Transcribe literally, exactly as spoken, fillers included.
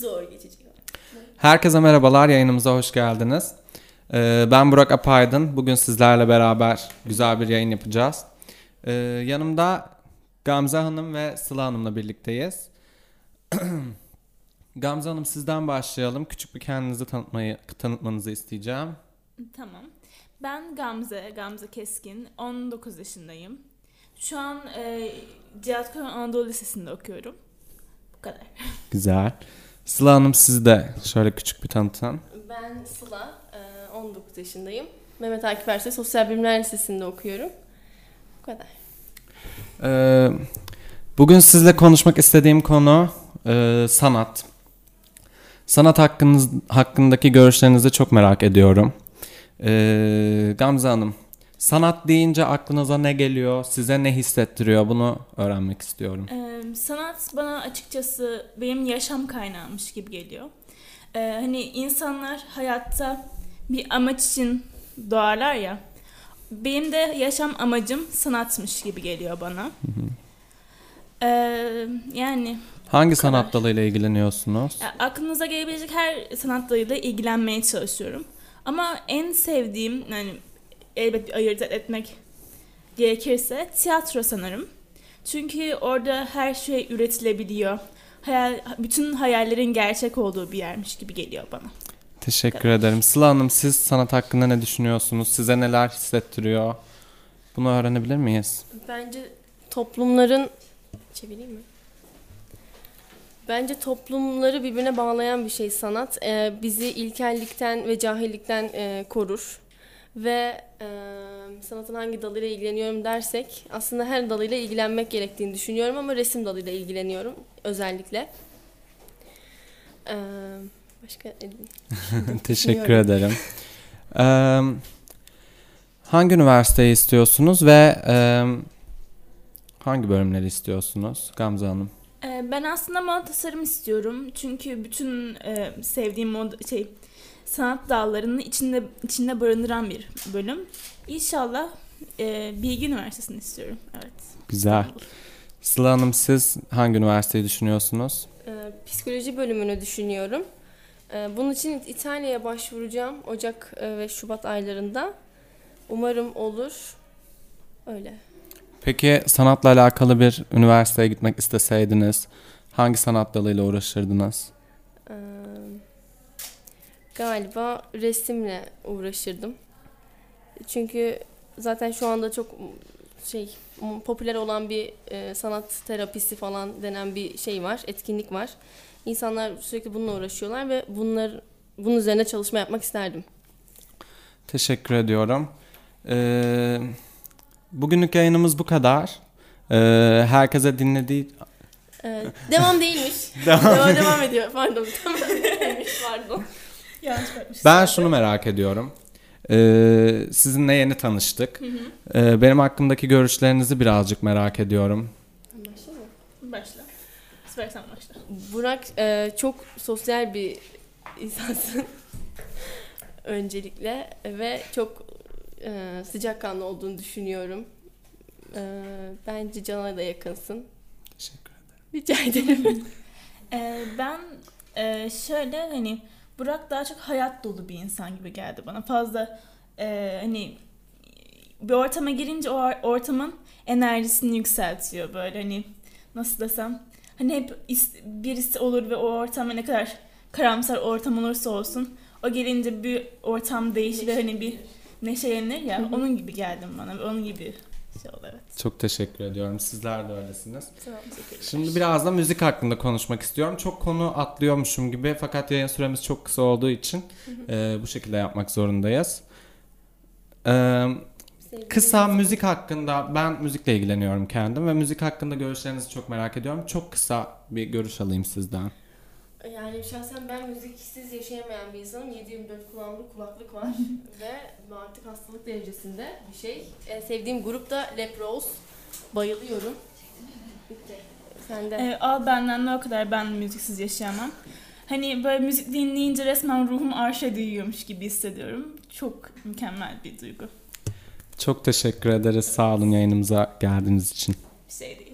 zor geçecek. Herkese merhabalar, yayınımıza hoş geldiniz. Ben Burak Apaydın. Bugün sizlerle beraber güzel bir yayın yapacağız. Yanımda Gamze Hanım ve Sıla Hanım'la birlikteyiz. Gamze Hanım, sizden başlayalım. Küçük bir kendinizi tanıtmayı, tanıtmanızı isteyeceğim. Tamam. Ben Gamze, Gamze Keskin. on dokuz yaşındayım. Şu an e, Cihaz Koyan Anadolu Lisesi'nde okuyorum. Bu kadar. Güzel. Sıla Hanım, siz de şöyle küçük bir tanıtan. Ben Sıla, e, on dokuz yaşındayım. Mehmet Akif Ersoy Sosyal Bilimler Lisesi'nde okuyorum. Bu kadar. E, bugün sizinle konuşmak istediğim konu e, sanat. Sanat hakkınız, hakkındaki görüşlerinizi çok merak ediyorum. Ee, Gamze Hanım, sanat deyince aklınıza ne geliyor, size ne hissettiriyor, bunu öğrenmek istiyorum. Ee, sanat bana açıkçası benim yaşam kaynağımış gibi geliyor. Ee, hani insanlar hayatta bir amaç için doğarlar ya, benim de yaşam amacım sanatmış gibi geliyor bana. Ee, yani... Hangi sanat dalıyla ilgileniyorsunuz? Ya, aklınıza gelebilecek her sanat dalıyla ilgilenmeye çalışıyorum. Ama en sevdiğim, yani elbette ayırt etmek gerekirse tiyatro sanırım. Çünkü orada her şey üretilebiliyor. Hayal, bütün hayallerin gerçek olduğu bir yermiş gibi geliyor bana. Teşekkür evet. ederim. Sıla Hanım, siz sanat hakkında ne düşünüyorsunuz? Size neler hissettiriyor? Bunu öğrenebilir miyiz? Bence toplumların... Çevireyim mi? Bence toplumları birbirine bağlayan bir şey sanat. Ee, bizi ilkellikten ve cahillikten e, korur. Ve e, sanatın hangi dalıyla ilgileniyorum dersek, aslında her dalıyla ilgilenmek gerektiğini düşünüyorum ama resim dalıyla ilgileniyorum özellikle. Ee, başka Teşekkür ederim. ee, hangi üniversiteyi istiyorsunuz ve e, hangi bölümleri istiyorsunuz Gamze Hanım? Ben aslında moda tasarım istiyorum. Çünkü bütün e, sevdiğim moda, şey, sanat dallarının içinde içinde barındıran bir bölüm. İnşallah e, Bilgi Üniversitesi'ni istiyorum. Evet. Güzel. Sıla Hanım, siz hangi üniversiteyi düşünüyorsunuz? E, psikoloji bölümünü düşünüyorum. E, bunun için İtalya'ya başvuracağım Ocak ve Şubat aylarında. Umarım olur. Öyle. Peki sanatla alakalı bir üniversiteye gitmek isteseydiniz hangi sanat dalıyla uğraşırdınız? Ee, galiba resimle uğraşırdım. Çünkü zaten şu anda çok şey popüler olan bir e, sanat terapisi falan denen bir şey var, etkinlik var. İnsanlar sürekli bununla uğraşıyorlar ve bunlar bunun üzerine çalışma yapmak isterdim. Teşekkür ediyorum. Ee... Bugünlük yayınımız bu kadar. Ee, herkese dinlediği... Ee, devam değilmiş. devam, devam, devam ediyor. Pardon. Tamam. Pardon. Ben şunu merak ediyorum. Ee, sizinle yeni tanıştık. Hı hı. Ee, benim hakkımdaki görüşlerinizi birazcık merak ediyorum. Başla mı? Başla. Süpersen başla. Burak e, çok sosyal bir insansın. Öncelikle. Ve çok... Ee, sıcakkanlı olduğunu düşünüyorum. Ee, bence Can'a da yakınsın. Teşekkür ederim. Rica ederim. ee, ben e, şöyle hani Burak daha çok hayat dolu bir insan gibi geldi bana. Fazla e, hani bir ortama girince o ortamın enerjisini yükseltiyor böyle hani nasıl desem hani hep birisi olur ve o ortama ne kadar karamsar ortam olursa olsun o gelince bir ortam değişir ve hani bir neşelenir ya, hı-hı, onun gibi geldim bana. Onun gibi şey oldu, evet. Çok teşekkür ediyorum. Sizler de öylesiniz. Tamam, şimdi biraz da müzik hakkında konuşmak istiyorum. Çok konu atlıyormuşum gibi fakat yayın süremiz çok kısa olduğu için e, bu şekilde yapmak zorundayız. E, kısa müzik hakkında, ben müzikle ilgileniyorum kendim ve müzik hakkında görüşlerinizi çok merak ediyorum. Çok kısa bir görüş alayım sizden. Yani şahsen ben müziksiz yaşayamayan bir insanım. yedi yirmi dört kulağımda kulaklık var ve artık hastalık derecesinde bir şey. En sevdiğim grup da Leprous. Bayılıyorum. Sen de. Ee, al benden de o kadar, ben müziksiz yaşayamam. Hani böyle müzik dinleyince resmen ruhum arşa duyuyormuş gibi hissediyorum. Çok mükemmel bir duygu. Çok teşekkür ederiz. Sağ olun yayınımıza geldiğiniz için. Bir şey değil.